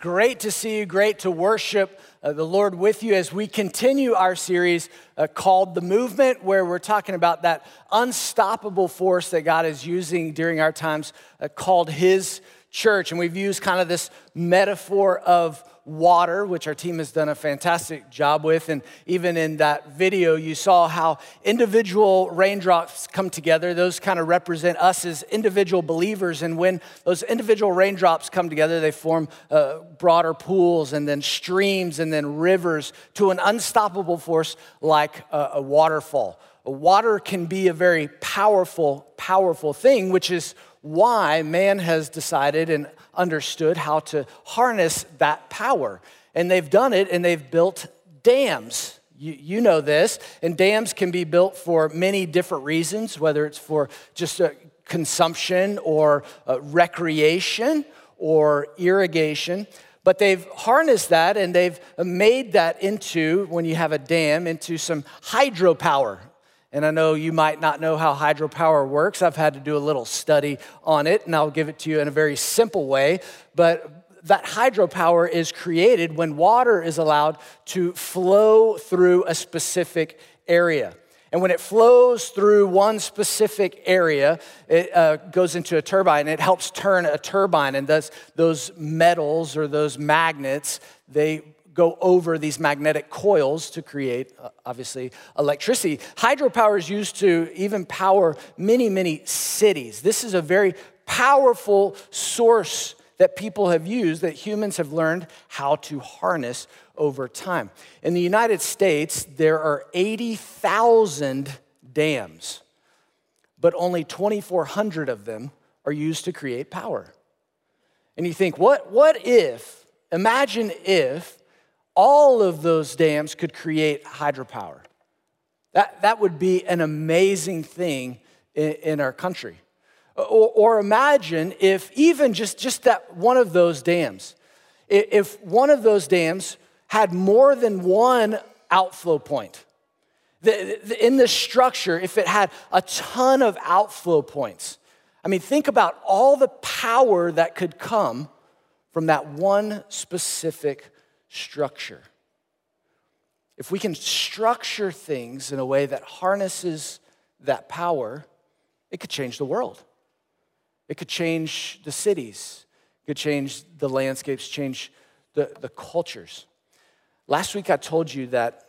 Great to see you, great to worship the Lord with you as we continue our series called The Movement, where we're talking about that unstoppable force that God is using during our times called His Church. And we've used kind of this metaphor of water, which our team has done a fantastic job with. And even in that video, you saw how individual raindrops come together. Those kind of represent us as individual believers. And when those individual raindrops come together, they form broader pools and then streams and then rivers to an unstoppable force like a waterfall. Water can be a very powerful thing, which is why man has decided and understood how to harness that power. And they've done it, and they've built dams. You know this. And dams can be built for many different reasons, whether it's for just consumption or recreation or irrigation. But they've harnessed that, and they've made that into, when you have a dam, into some hydropower. And I know you might not know how hydropower works. I've had to do a little study on it, and I'll give it to you in a very simple way. But that hydropower is created when water is allowed to flow through a specific area. And when it flows through one specific area, it goes into a turbine. It helps turn a turbine, and those metals or those magnets, they go over these magnetic coils to create, obviously, electricity. Hydropower is used to even power many cities. This is a very powerful source that people have used, that humans have learned how to harness over time. In the United States, there are 80,000 dams, but only 2,400 of them are used to create power. And you think, imagine if all of those dams could create hydropower. That would be an amazing thing in our country. Or imagine if even just that one of those dams, if one of those dams had more than one outflow point. In the structure, if it had a ton of outflow points. I mean, think about all the power that could come from that one specific structure. If we can structure things in a way that harnesses that power, it could change the world. It could change the cities. It could change the landscapes, change the cultures. Last week I told you that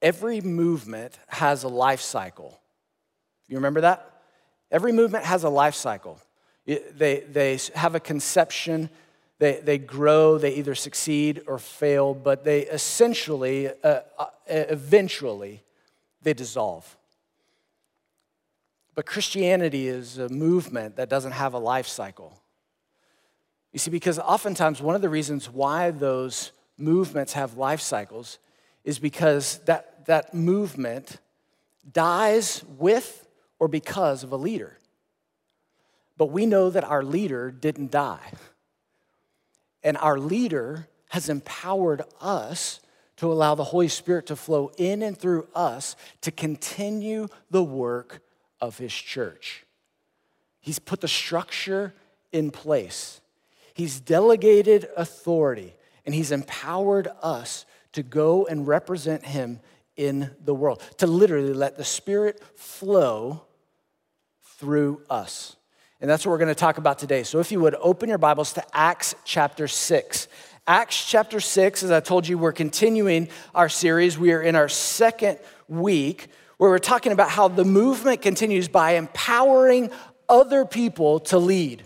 every movement has a life cycle. You remember that? Every movement has a life cycle. They have a conception. They grow, they either succeed or fail, but they eventually, they dissolve. But Christianity is a movement that doesn't have a life cycle. You see, because oftentimes one of the reasons why those movements have life cycles is because that movement dies with or because of a leader. But we know that our leader didn't die. And our leader has empowered us to allow the Holy Spirit to flow in and through us to continue the work of His church. He's put the structure in place. He's delegated authority, and He's empowered us to go and represent Him in the world, to literally let the Spirit flow through us. And that's what we're going to talk about today. So if you would, open your Bibles to Acts chapter 6. Acts chapter 6, as I told you, we're continuing our series. We are in our second week where we're talking about how the movement continues by empowering other people to lead.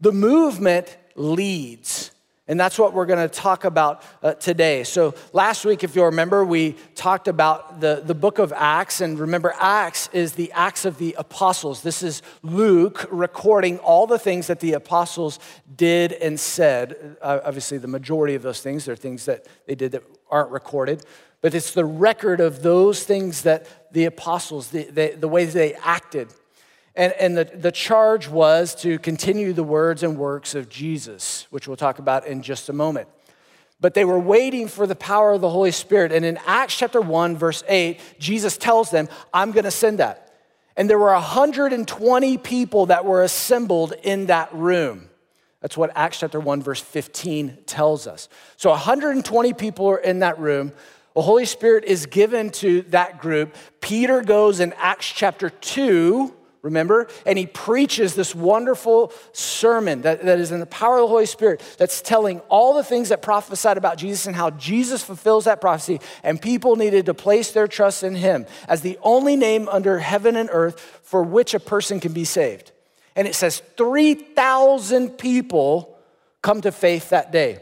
The movement leads. And that's what we're going to talk about today. So last week, if you'll remember, we talked about the book of Acts. And remember, Acts is the Acts of the Apostles. This is Luke recording all the things that the apostles did and said. Obviously, the majority of those things, they're things that they did that aren't recorded. But it's the record of those things that the apostles, the way they acted. And the charge was to continue the words and works of Jesus, which we'll talk about in just a moment. But they were waiting for the power of the Holy Spirit. And in Acts chapter 1, verse 8, Jesus tells them, I'm going to send that. And there were 120 people that were assembled in that room. That's what Acts chapter 1, verse 15 tells us. So 120 people are in that room. The Holy Spirit is given to that group. Peter goes in Acts chapter 2, remember? And he preaches this wonderful sermon that is in the power of the Holy Spirit, that's telling all the things that prophesied about Jesus and how Jesus fulfills that prophecy. And people needed to place their trust in him as the only name under heaven and earth for which a person can be saved. And it says 3,000 people come to faith that day.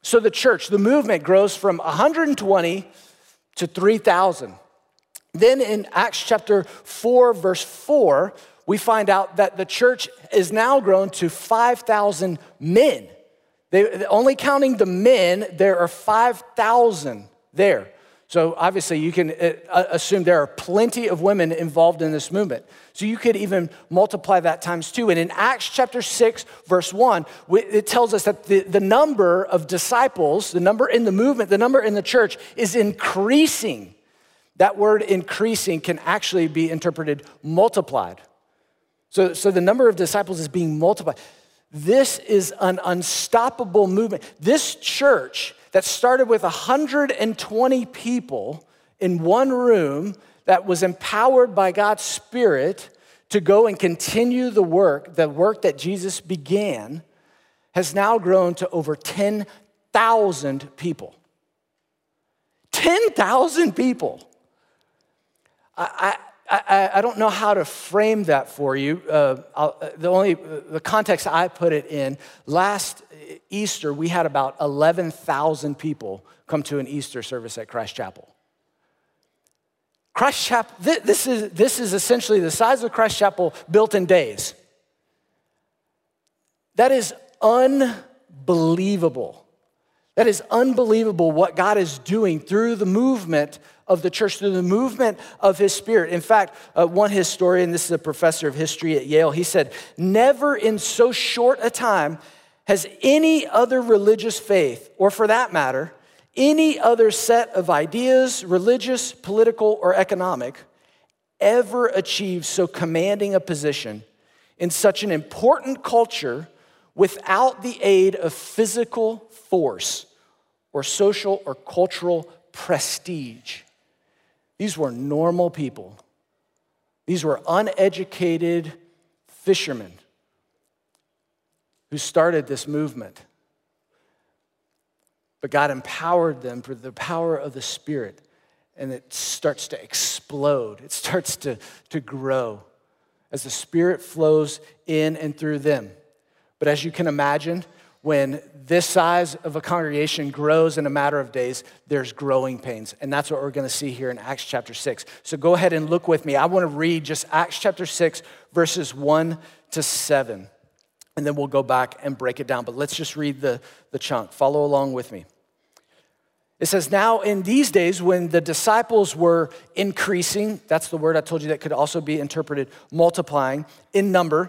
So the church, the movement, grows from 120 to 3,000. Then in Acts chapter 4, verse 4, we find out that the church is now grown to 5,000 men. Only counting the men, there are 5,000 there. So obviously you can assume there are plenty of women involved in this movement. So you could even multiply that times two. And in Acts chapter 6, verse 1, it tells us that the number of disciples, the number in the movement, the number in the church is increasing. That word increasing can actually be interpreted multiplied. So the number of disciples is being multiplied. This is an unstoppable movement. This church that started with 120 people in one room that was empowered by God's Spirit to go and continue the work that Jesus began, has now grown to over 10,000 people. 10,000 people. I don't know how to frame that for you. The context I put it in, last Easter, we had about 11,000 people come to an Easter service at Christ Chapel. Christ Chapel, this is essentially the size of Christ Chapel built in days. That is unbelievable. That is unbelievable what God is doing through the movement of the church, through the movement of his Spirit. In fact, one historian, this is a professor of history at Yale, he said, never in so short a time has any other religious faith, or for that matter, any other set of ideas, religious, political, or economic, ever achieved so commanding a position in such an important culture without the aid of physical force or social or cultural prestige. These were normal people. These were uneducated fishermen who started this movement. But God empowered them through the power of the Spirit, and it starts to explode. It starts to grow as the Spirit flows in and through them. But as you can imagine, when this size of a congregation grows in a matter of days, there's growing pains. And that's what we're going to see here in Acts chapter 6. So go ahead and look with me. I want to read just Acts chapter 6, verses 1 to 7. And then we'll go back and break it down. But let's just read the chunk. Follow along with me. It says, now in these days when the disciples were increasing, that's the word I told you that could also be interpreted multiplying, in number,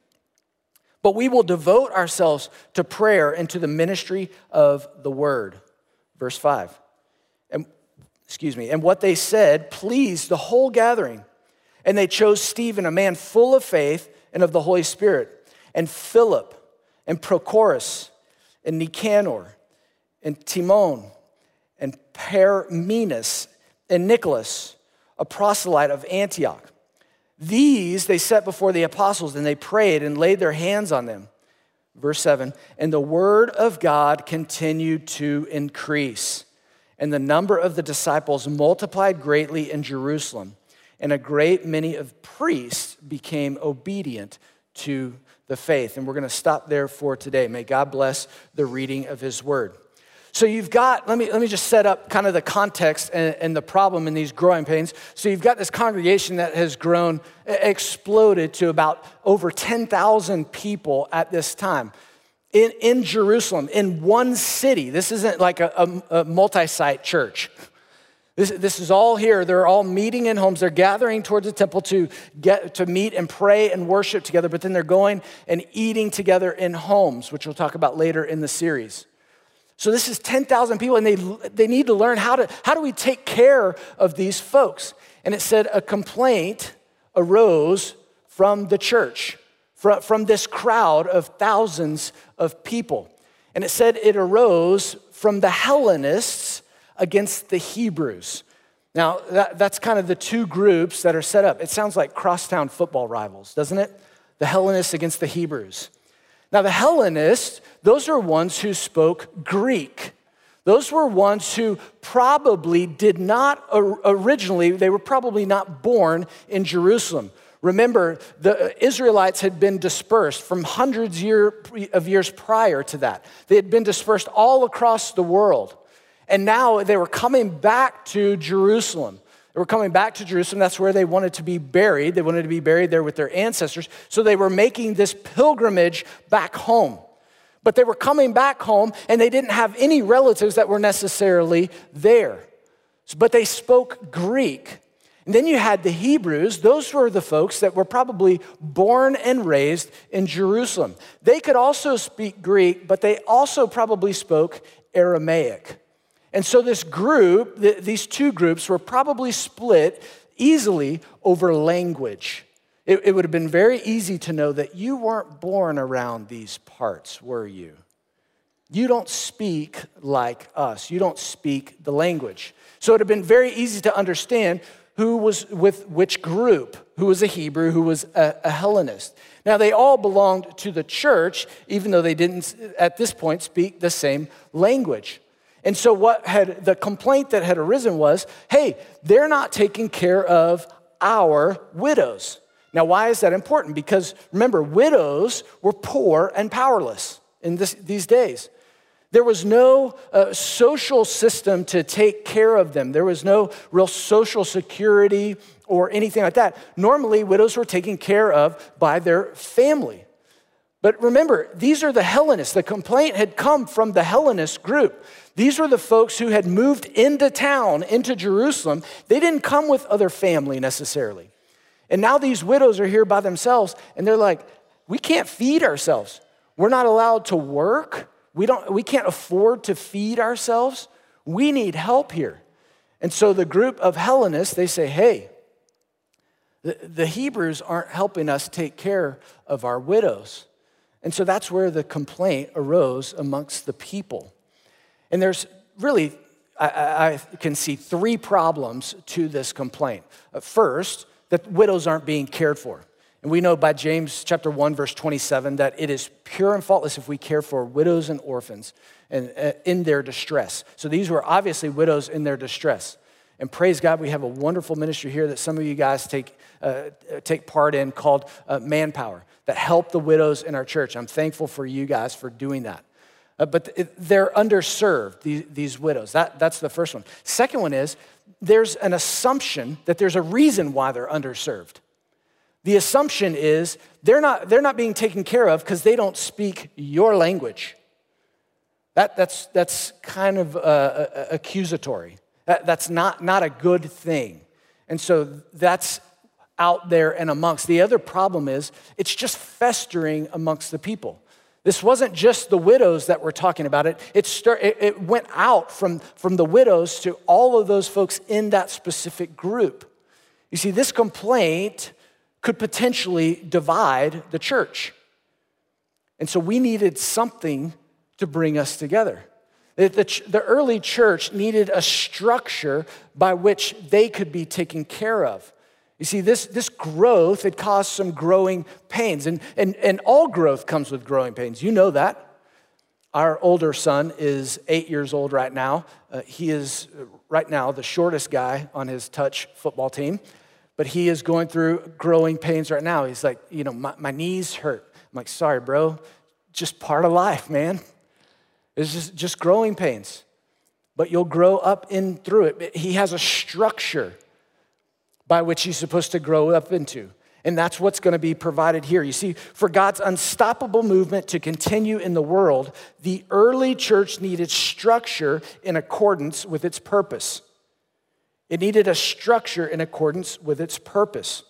But we will devote ourselves to prayer and to the ministry of the word. Verse 5. And what they said pleased the whole gathering. And they chose Stephen, a man full of faith and of the Holy Spirit, and Philip, and Prochorus, and Nicanor, and Timon, and Parmenas, and Nicholas, a proselyte of Antioch. These they set before the apostles, and they prayed and laid their hands on them. Verse 7, and the word of God continued to increase, and the number of the disciples multiplied greatly in Jerusalem, and a great many of priests became obedient to the faith. And we're going to stop there for today. May God bless the reading of his word. So you've got, let me just set up kind of the context and the problem in these growing pains. So you've got this congregation that has grown, exploded to about over 10,000 people at this time. in Jerusalem, in one city. This isn't like a multi-site church. This is all here. They're all meeting in homes. They're gathering towards the temple to meet and pray and worship together, but then they're going and eating together in homes, which we'll talk about later in the series. So this is 10,000 people, and they need to learn how do we take care of these folks? And it said a complaint arose from the church, from this crowd of thousands of people. And it said it arose from the Hellenists against the Hebrews. Now, that's kind of the two groups that are set up. It sounds like crosstown football rivals, doesn't it? The Hellenists against the Hebrews. Now, the Hellenists, those are ones who spoke Greek. Those were ones who probably did not originally, they were probably not born in Jerusalem. Remember, the Israelites had been dispersed from hundreds of years prior to that. They had been dispersed all across the world. And now they were coming back to Jerusalem. They were coming back to Jerusalem. That's where they wanted to be buried. They wanted to be buried there with their ancestors. So they were making this pilgrimage back home. But they were coming back home, and they didn't have any relatives that were necessarily there. But they spoke Greek. And then you had the Hebrews. Those were the folks that were probably born and raised in Jerusalem. They could also speak Greek, but they also probably spoke Aramaic. And so this group, these two groups were probably split easily over language. It would have been very easy to know that you weren't born around these parts, were you? You don't speak like us. You don't speak the language. So it would have been very easy to understand who was with which group, who was a Hebrew, who was a Hellenist. Now, they all belonged to the church, even though they didn't, at this point, speak the same language. And so the complaint that had arisen was, hey, they're not taking care of our widows. Now, why is that important? Because remember, widows were poor and powerless in these days. There was no social system to take care of them. There was no real social security or anything like that. Normally, widows were taken care of by their family. But remember, these are the Hellenists. The complaint had come from the Hellenist group. These were the folks who had moved into town, into Jerusalem. They didn't come with other family necessarily. And now these widows are here by themselves, and they're like, we can't feed ourselves. We're not allowed to work. We can't afford to feed ourselves. We need help here. And so the group of Hellenists, they say, hey, the Hebrews aren't helping us take care of our widows. And so that's where the complaint arose amongst the people. And there's really, I can see three problems to this complaint. First, that widows aren't being cared for. And we know by James chapter 1, verse 27, that it is pure and faultless if we care for widows and orphans and in their distress. So these were obviously widows in their distress. And praise God, we have a wonderful ministry here that some of you guys take part in called Manpower, that help the widows in our church. I'm thankful for you guys for doing that. But they're underserved, these widows. That's the first one. Second one is there's an assumption that there's a reason why they're underserved. The assumption is they're not being taken care of because they don't speak your language. That's kind of accusatory. That's not a good thing. And so that's out there and amongst. The other problem is it's just festering amongst the people. This wasn't just the widows that were talking about it. It went out from the widows to all of those folks in that specific group. You see, this complaint could potentially divide the church. And so we needed something to bring us together. The early church needed a structure by which they could be taken care of. You see, this growth, it caused some growing pains. And all growth comes with growing pains. You know that. Our older son is 8 years old right now. He is right now the shortest guy on his touch football team. But he is going through growing pains right now. He's like, you know, my knees hurt. I'm like, sorry, bro. Just part of life, man. It's just growing pains, but you'll grow up in through it. He has a structure by which he's supposed to grow up into. And that's what's going to be provided here. You see, for God's unstoppable movement to continue in the world, the early church needed structure in accordance with its purpose. It needed a structure in accordance with its purpose.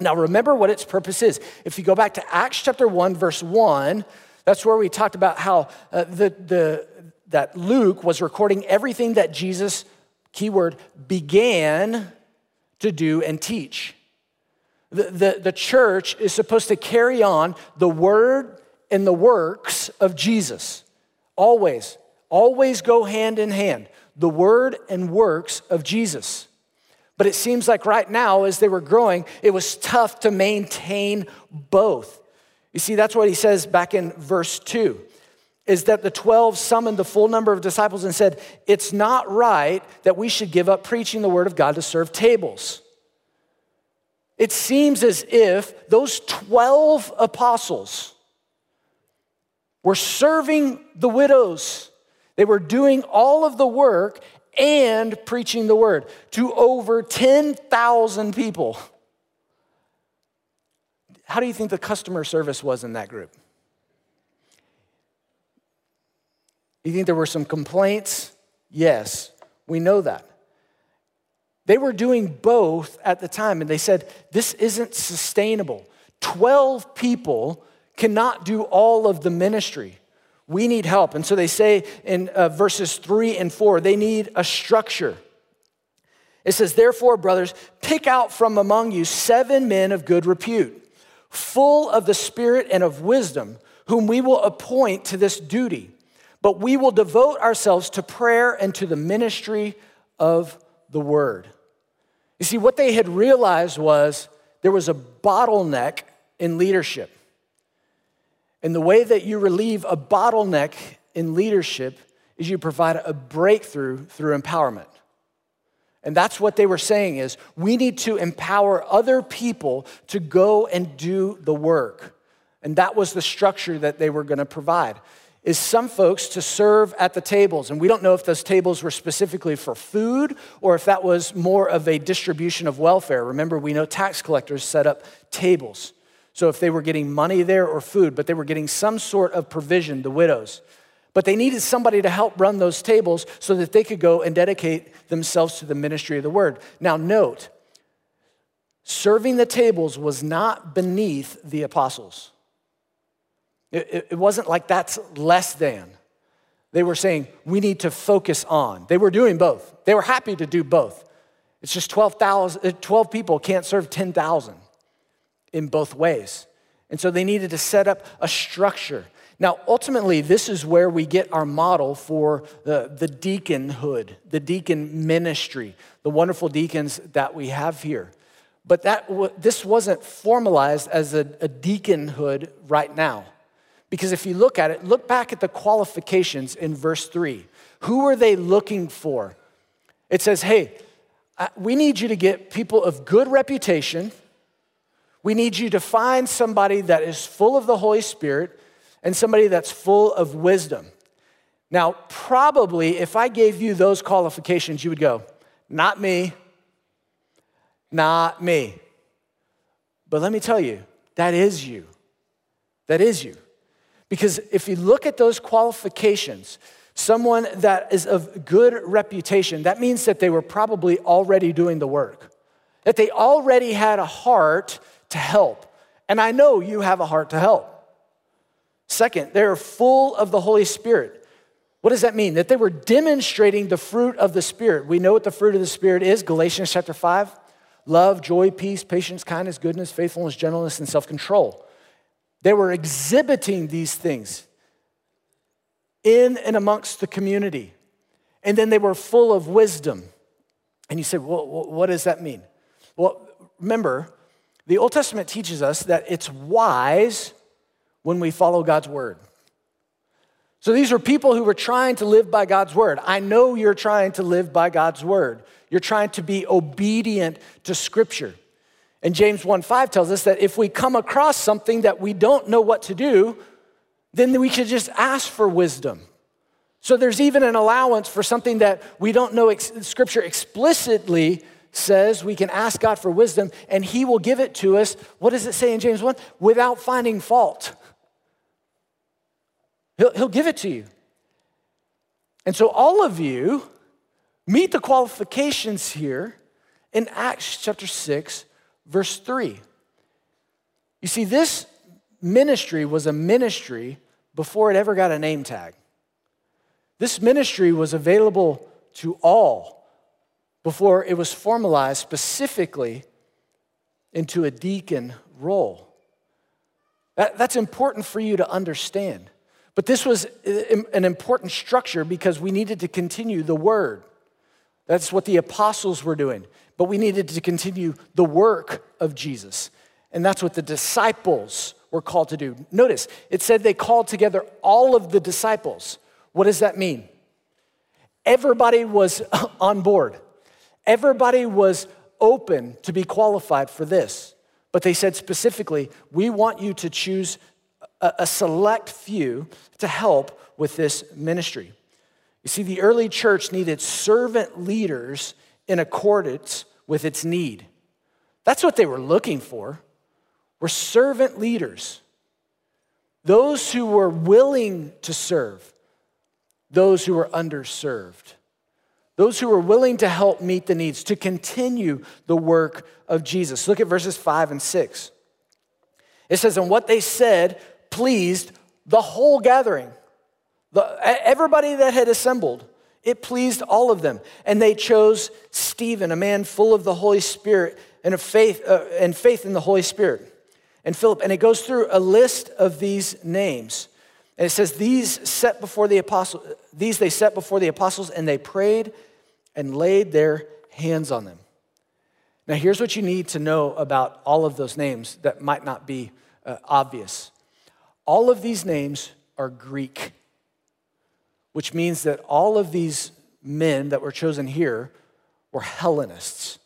Now, remember what its purpose is. If you go back to Acts chapter 1, verse 1, that's where we talked about how that Luke was recording everything that Jesus, keyword, began to do and teach. The church is supposed to carry on the word and the works of Jesus. Always, always go hand in hand, the word and works of Jesus. But it seems like right now, as they were growing, it was tough to maintain both. You see, that's what he says back in verse 2, is that the 12 summoned the full number of disciples and said, it's not right that we should give up preaching the word of God to serve tables. It seems as if those 12 apostles were serving the widows. They were doing all of the work and preaching the word to over 10,000 people. How do you think the customer service was in that group? You think there were some complaints? Yes, we know that. They were doing both at the time, and they said, this isn't sustainable. 12 people cannot do all of the ministry. We need help. And so they say in verses 3 and 4, they need a structure. It says, therefore, brothers, pick out from among you 7 men of good repute, full of the Spirit and of wisdom, whom we will appoint to this duty. But we will devote ourselves to prayer and to the ministry of the word. You see, what they had realized was there was a bottleneck in leadership. And the way that you relieve a bottleneck in leadership is you provide a breakthrough through empowerment. And that's what they were saying is, we need to empower other people to go and do the work. And that was the structure that they were going to provide, is some folks to serve at the tables. And we don't know if those tables were specifically for food or if that was more of a distribution of welfare. Remember, we know tax collectors set up tables. So if they were getting money there or food, but they were getting some sort of provision, the widows. But they needed somebody to help run those tables so that they could go and dedicate themselves to the ministry of the word. Now note, serving the tables was not beneath the apostles. It wasn't like that's less than. They were saying, we need to focus on. They were doing both. They were happy to do both. It's just 12 people can't serve 10,000 in both ways. And so they needed to set up a structure. Now, ultimately, this is where we get our model for the deaconhood, the deacon ministry, the wonderful deacons that we have here. But this wasn't formalized as a deaconhood right now. Because if you look at it, look back at the qualifications in verse 3. Who are they looking for? It says, hey, we need you to get people of good reputation. We need you to find somebody that is full of the Holy Spirit and somebody that's full of wisdom. Now, probably if I gave you those qualifications, you would go, not me, not me. But let me tell you, that is you. That is you. Because if you look at those qualifications, someone that is of good reputation, that means that they were probably already doing the work, that they already had a heart to help. And I know you have a heart to help. Second, they're full of the Holy Spirit. What does that mean? That they were demonstrating the fruit of the Spirit. We know what the fruit of the Spirit is, Galatians chapter 5, love, joy, peace, patience, kindness, goodness, faithfulness, gentleness, and self-control. They were exhibiting these things in and amongst the community. And then they were full of wisdom. And you say, well, what does that mean? Well, remember, the Old Testament teaches us that it's wise when we follow God's word. So these are people who were trying to live by God's word. I know you're trying to live by God's word. You're trying to be obedient to Scripture. And James 1:5 tells us that if we come across something that we don't know what to do, then we should just ask for wisdom. So there's even an allowance for something that we don't know Scripture explicitly says we can ask God for wisdom and he will give it to us. What does it say in James 1? Without finding fault. He'll give it to you. And so all of you meet the qualifications here in Acts chapter 6, verse 3. You see, this ministry was a ministry before it ever got a name tag. This ministry was available to all before it was formalized specifically into a deacon role. That's important for you to understand. But this was an important structure because we needed to continue the word. That's what the apostles were doing. But we needed to continue the work of Jesus. And that's what the disciples were called to do. Notice, it said they called together all of the disciples. What does that mean? Everybody was on board. Everybody was open to be qualified for this. But they said specifically, we want you to choose a select few to help with this ministry. You see, the early church needed servant leaders in accordance with its need. That's what they were looking for, were servant leaders. Those who were willing to serve, those who were underserved, those who were willing to help meet the needs, to continue the work of Jesus. Look at verses 5 and 6. It says, and what they said pleased the whole gathering. Everybody that had assembled, it pleased all of them. And they chose Stephen, a man full of the Holy Spirit and of faith, in the Holy Spirit, and Philip. And it goes through a list of these names. And it says, these they set before the apostles, and they prayed and laid their hands on them. Now, here's what you need to know about all of those names that might not be obvious. All of these names are Greek, which means that all of these men that were chosen here were Hellenists.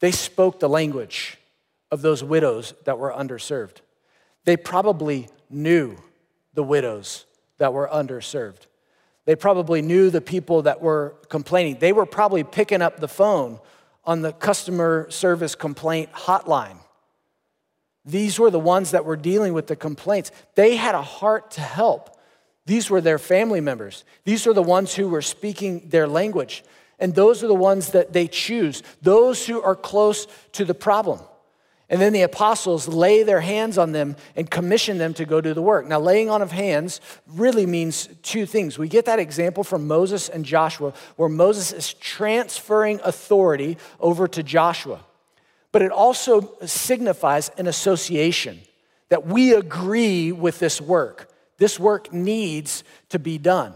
They spoke the language of those widows that were underserved. They probably knew the widows that were underserved. They probably knew the people that were complaining. They were probably picking up the phone on the customer service complaint hotline. These were the ones that were dealing with the complaints. They had a heart to help. These were their family members. These were the ones who were speaking their language. And those are the ones that they choose, those who are close to the problem. And then the apostles lay their hands on them and commission them to go do the work. Now, laying on of hands really means two things. We get that example from Moses and Joshua, where Moses is transferring authority over to Joshua. But it also signifies an association, that we agree with this work. This work needs to be done.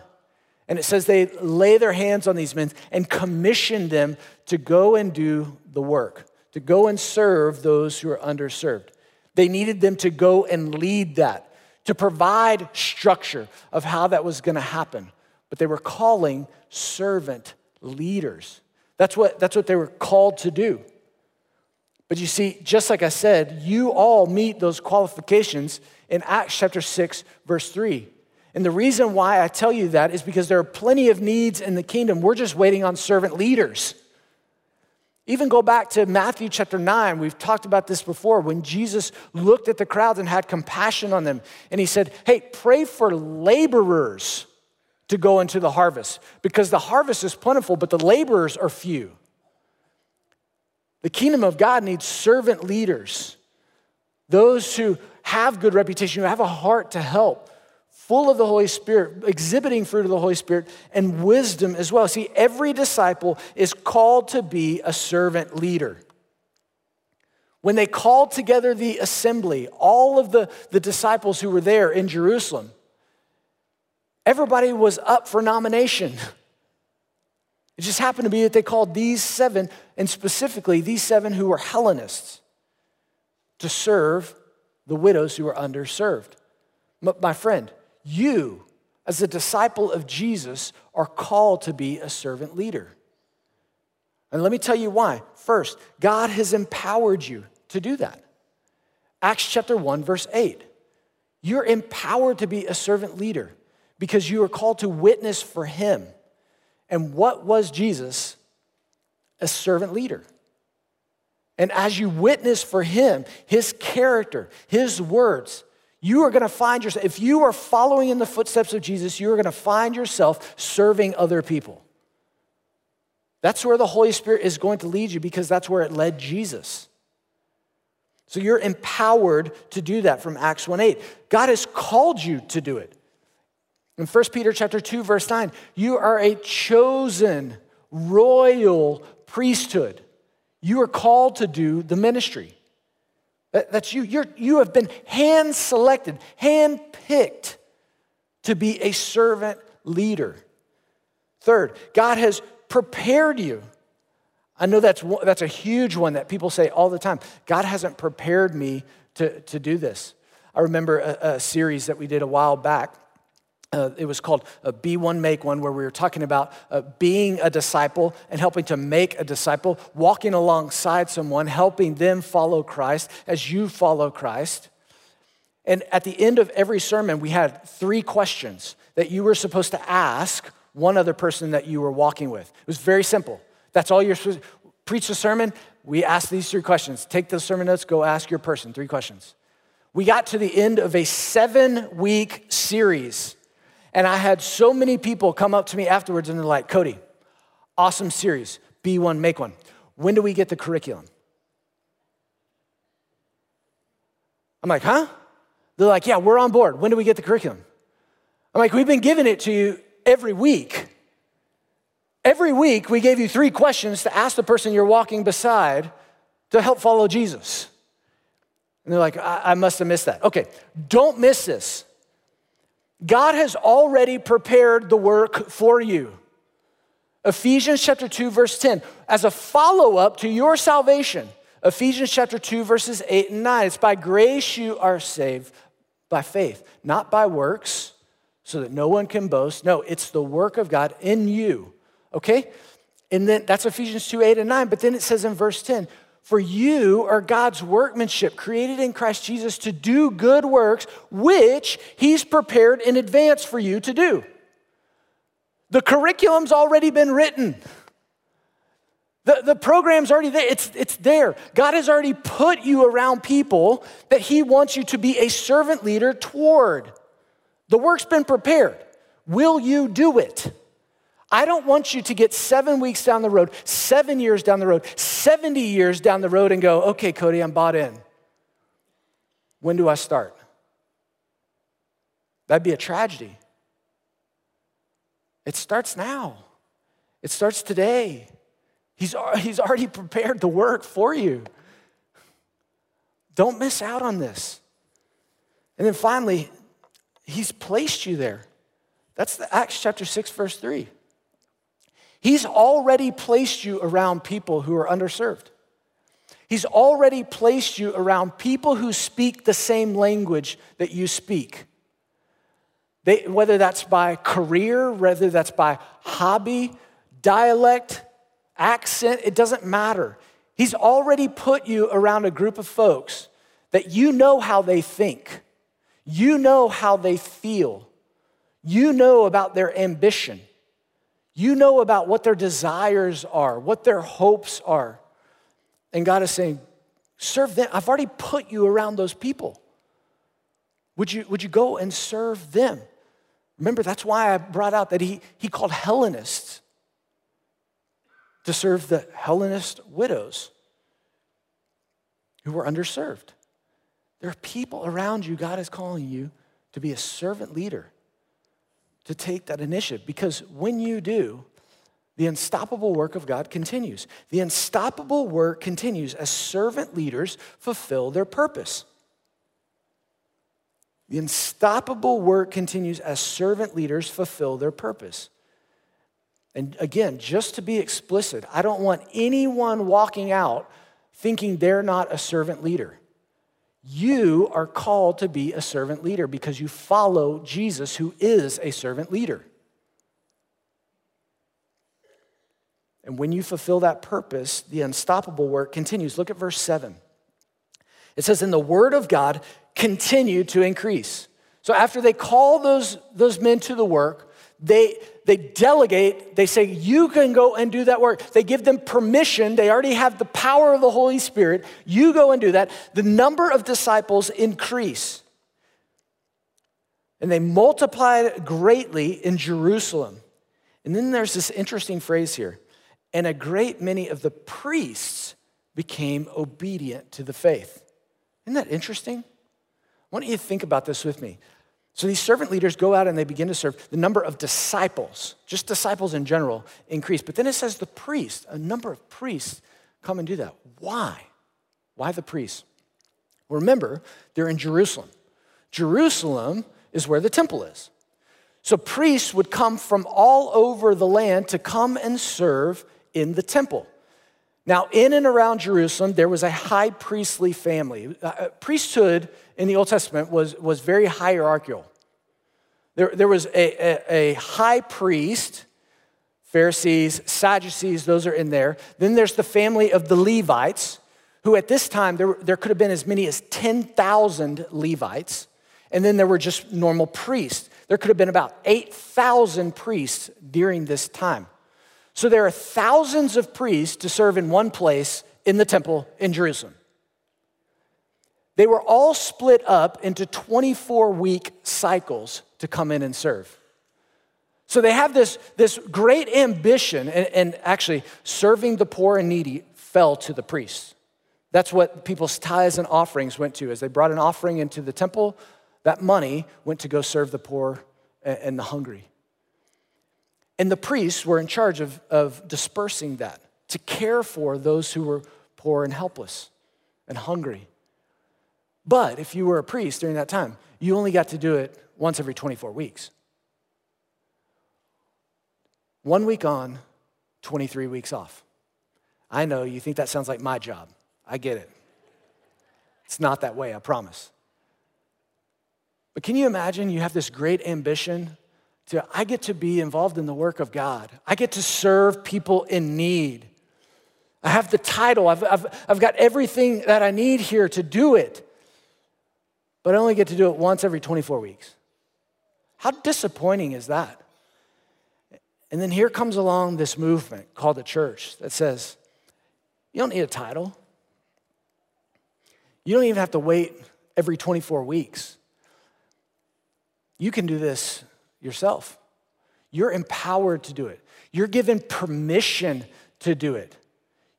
And it says they lay their hands on these men and commission them to go and do the work, to go and serve those who are underserved. They needed them to go and lead that, to provide structure of how that was going to happen. But they were calling servant leaders. That's what they were called to do. But you see, just like I said, you all meet those qualifications in Acts chapter 6, verse 3. And the reason why I tell you that is because there are plenty of needs in the kingdom. We're just waiting on servant leaders. Even go back to Matthew chapter 9. We've talked about this before, when Jesus looked at the crowds and had compassion on them. And he said, hey, pray for laborers to go into the harvest, because the harvest is plentiful, but the laborers are few. The kingdom of God needs servant leaders, those who have good reputation, who have a heart to help, full of the Holy Spirit, exhibiting fruit of the Holy Spirit, and wisdom as well. See, every disciple is called to be a servant leader. When they called together the assembly, all of the disciples who were there in Jerusalem, everybody was up for nomination. It just happened to be that they called these 7, and specifically these 7 who were Hellenists, to serve the widows who were underserved. My friend, you, as a disciple of Jesus, are called to be a servant leader. And let me tell you why. First, God has empowered you to do that. Acts chapter 1, verse 8. You're empowered to be a servant leader because you are called to witness for him. And what was Jesus? a servant leader. And as you witness for him, his character, his words, you are going to find yourself, if you are following in the footsteps of Jesus, you are going to find yourself serving other people. That's where the Holy Spirit is going to lead you, because that's where it led Jesus. So you're empowered to do that from Acts 1:8. God has called you to do it. In 1 Peter chapter 2, verse 9, you are a chosen royal priesthood. You are called to do the ministry. That's you. You have been hand-selected, hand-picked to be a servant leader. Third, God has prepared you. I know that's a huge one that people say all the time. God hasn't prepared me to do this. I remember a series that we did a while back. It was called Be One, Make One, where we were talking about being a disciple and helping to make a disciple, walking alongside someone, helping them follow Christ as you follow Christ. And at the end of every sermon, we had three questions that you were supposed to ask one other person that you were walking with. It was very simple. That's all you're supposed to preach the sermon. We asked these three questions. Take those sermon notes, go ask your person, three questions. We got to the end of a 7-week series. And I had so many people come up to me afterwards and they're like, Cody, awesome series, Be One, Make One. When do we get the curriculum? I'm like, huh? They're like, yeah, we're on board. When do we get the curriculum? I'm like, we've been giving it to you every week. Every week we gave you three questions to ask the person you're walking beside to help follow Jesus. And they're like, I must have missed that. Okay, don't miss this. God has already prepared the work for you. Ephesians chapter 2, verse 10, as a follow-up to your salvation. Ephesians chapter 2, verses 8 and 9. It's by grace you are saved by faith, not by works, so that no one can boast. No, it's the work of God in you, okay? And then that's Ephesians 2, 8 and 9. But then it says in verse 10, for you are God's workmanship, created in Christ Jesus to do good works, which he's prepared in advance for you to do. The curriculum's already been written. The program's already there. It's there. God has already put you around people that he wants you to be a servant leader toward. The work's been prepared. Will you do it? I don't want you to get 7 weeks down the road, 7 years down the road, 70 years down the road and go, okay, Cody, I'm bought in. When do I start? That'd be a tragedy. It starts now. It starts today. He's already prepared the work for you. Don't miss out on this. And then finally, he's placed you there. That's the Acts chapter 6, verse 3. He's already placed you around people who are underserved. He's already placed you around people who speak the same language that you speak. Whether that's by career, whether that's by hobby, dialect, accent, it doesn't matter. He's already put you around a group of folks that you know how they think. You know how they feel. You know about their ambition. You know about what their desires are, what their hopes are. And God is saying, serve them. I've already put you around those people. Would you go and serve them? Remember, that's why I brought out that he called Hellenists to serve the Hellenist widows who were underserved. There are people around you God is calling you to be a servant leader, to take that initiative, because when you do, the unstoppable work of God continues. The unstoppable work continues as servant leaders fulfill their purpose. The unstoppable work continues as servant leaders fulfill their purpose. And again, just to be explicit, I don't want anyone walking out thinking they're not a servant leader. You are called to be a servant leader because you follow Jesus, who is a servant leader. And when you fulfill that purpose, the unstoppable work continues. Look at verse 7. It says, and the word of God continued to increase. So after they call those men to the work, They delegate, they say, you can go and do that work. They give them permission. They already have the power of the Holy Spirit. You go and do that. The number of disciples increase. And they multiplied greatly in Jerusalem. And then there's this interesting phrase here. And a great many of the priests became obedient to the faith. Isn't that interesting? Why don't you think about this with me? So these servant leaders go out and they begin to serve. The number of disciples, just disciples in general, increased. But then it says the priests, a number of priests come and do that. Why? Why the priests? Remember, they're in Jerusalem. Jerusalem is where the temple is. So priests would come from all over the land to come and serve in the temple. Now, in and around Jerusalem, there was a high priestly family. Priesthood in the Old Testament was very hierarchical. There was a high priest, Pharisees, Sadducees, those are in there. Then there's the family of the Levites, who at this time, there could have been as many as 10,000 Levites. And then there were just normal priests. There could have been about 8,000 priests during this time. So there are thousands of priests to serve in one place in the temple in Jerusalem. They were all split up into 24-week cycles to come in and serve. So they have this great ambition, and actually serving the poor and needy fell to the priests. That's what people's tithes and offerings went to. As they brought an offering into the temple, that money went to go serve the poor and the hungry. And the priests were in charge of dispersing that, to care for those who were poor and helpless and hungry. But if you were a priest during that time, you only got to do it once every 24 weeks. 1 week on, 23 weeks off. I know you think that sounds like my job. I get it. It's not that way, I promise. But can you imagine you have this great ambition to, I get to be involved in the work of God. I get to serve people in need. I have the title. I've got everything that I need here to do it. But I only get to do it once every 24 weeks. How disappointing is that? And then here comes along this movement called the church that says, you don't need a title. You don't even have to wait every 24 weeks. You can do this yourself. You're empowered to do it. You're given permission to do it.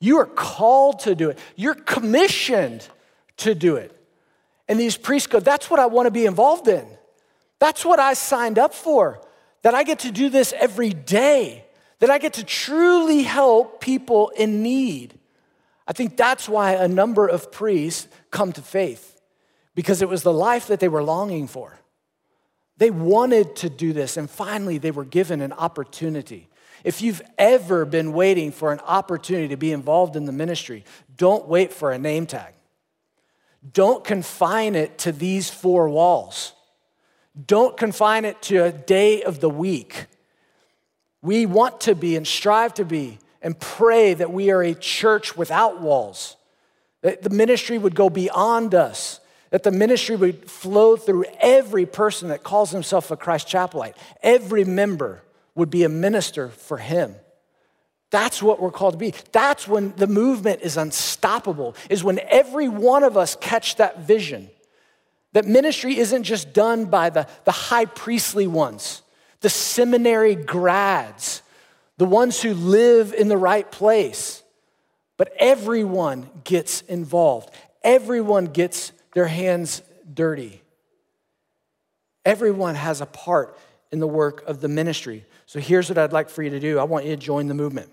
You are called to do it. You're commissioned to do it. And these priests go, that's what I want to be involved in. That's what I signed up for, that I get to do this every day, that I get to truly help people in need. I think that's why a number of priests come to faith, because it was the life that they were longing for. They wanted to do this, and finally they were given an opportunity. If you've ever been waiting for an opportunity to be involved in the ministry, don't wait for a name tag. Don't confine it to these four walls. Don't confine it to a day of the week. We want to be and strive to be and pray that we are a church without walls, that the ministry would go beyond us, that the ministry would flow through every person that calls himself a Christ Chapelite. Every member would be a minister for him. That's what we're called to be. That's when the movement is unstoppable, is when every one of us catch that vision. That ministry isn't just done by the high priestly ones, the seminary grads, the ones who live in the right place, but everyone gets involved. Everyone gets involved. Their hands dirty. Everyone has a part in the work of the ministry. So here's what I'd like for you to do. I want you to join the movement.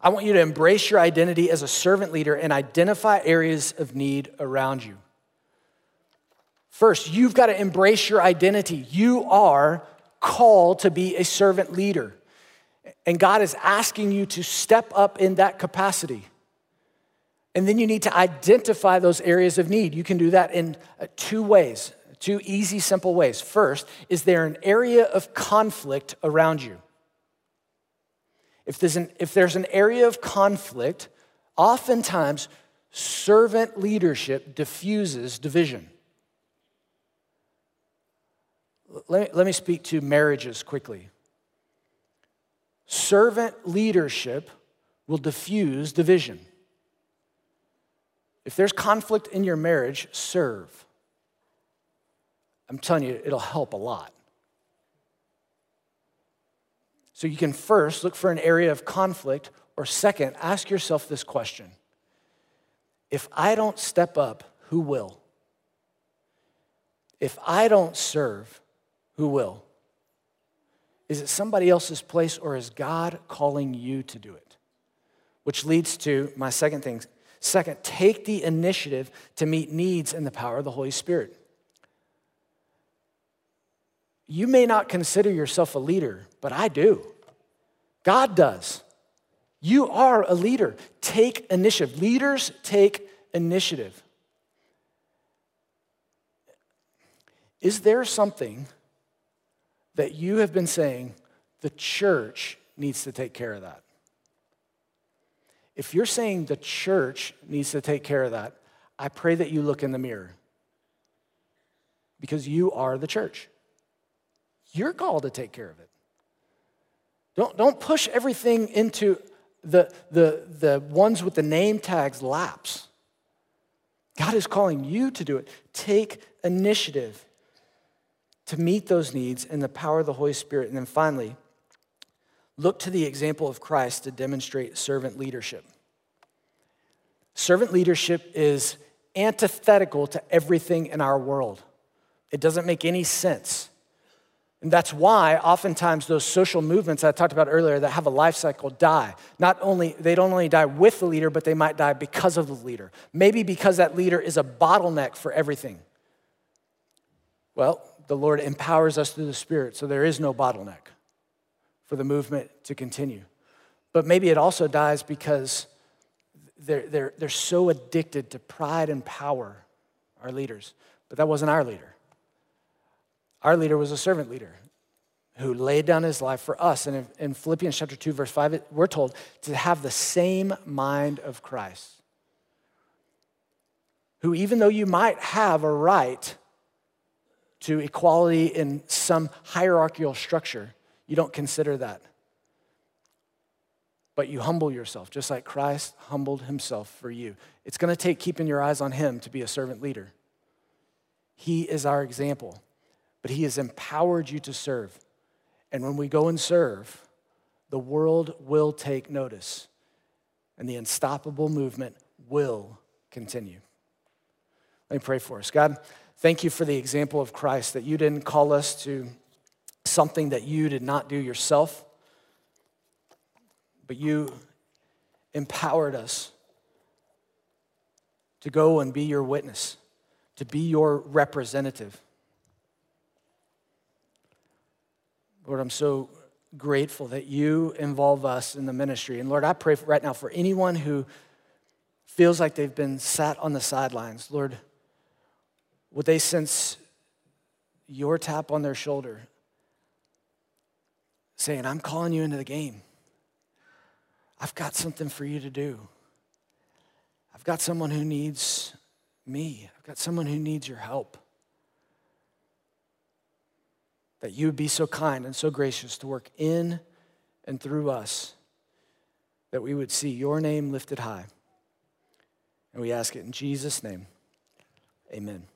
I want you to embrace your identity as a servant leader and identify areas of need around you. First, you've got to embrace your identity. You are called to be a servant leader. And God is asking you to step up in that capacity. And then you need to identify those areas of need. You can do that in two ways, two easy, simple ways. First, is there an area of conflict around you? If there's an area of conflict, oftentimes servant leadership diffuses division. Let me speak to marriages quickly. Servant leadership will diffuse division. If there's conflict in your marriage, serve. I'm telling you, it'll help a lot. So you can first look for an area of conflict, or second, ask yourself this question. If I don't step up, who will? If I don't serve, who will? Is it somebody else's place, or is God calling you to do it? Which leads to my second thing. Second, take the initiative to meet needs in the power of the Holy Spirit. You may not consider yourself a leader, but I do. God does. You are a leader. Take initiative. Leaders take initiative. Is there something that you have been saying, the church needs to take care of that? If you're saying the church needs to take care of that, I pray that you look in the mirror, because you are the church. You're called to take care of it. Don't push everything into the ones with the name tags laps. God is calling you to do it. Take initiative to meet those needs in the power of the Holy Spirit. And then finally, look to the example of Christ to demonstrate servant leadership. Servant leadership is antithetical to everything in our world. It doesn't make any sense. And that's why oftentimes those social movements I talked about earlier that have a life cycle die. They don't only die with the leader, but they might die because of the leader. Maybe because that leader is a bottleneck for everything. Well, the Lord empowers us through the Spirit, so there is no bottleneck for the movement to continue. But maybe it also dies because they're so addicted to pride and power, our leaders. But that wasn't our leader. Our leader was a servant leader who laid down his life for us. And in Philippians chapter 2, verse 5, we're told to have the same mind of Christ, who, even though you might have a right to equality in some hierarchical structure, you don't consider that. But you humble yourself, just like Christ humbled himself for you. It's gonna take keeping your eyes on him to be a servant leader. He is our example. But he has empowered you to serve. And when we go and serve, the world will take notice, and the unstoppable movement will continue. Let me pray for us. God, thank you for the example of Christ, that you didn't call us to something that you did not do yourself, but you empowered us to go and be your witness, to be your representative. Lord, I'm so grateful that you involve us in the ministry. And Lord, I pray right now for anyone who feels like they've been sat on the sidelines. Lord, would they sense your tap on their shoulder saying, I'm calling you into the game. I've got something for you to do. I've got someone who needs me. I've got someone who needs your help. That you would be so kind and so gracious to work in and through us, that we would see your name lifted high. And we ask it in Jesus' name, amen.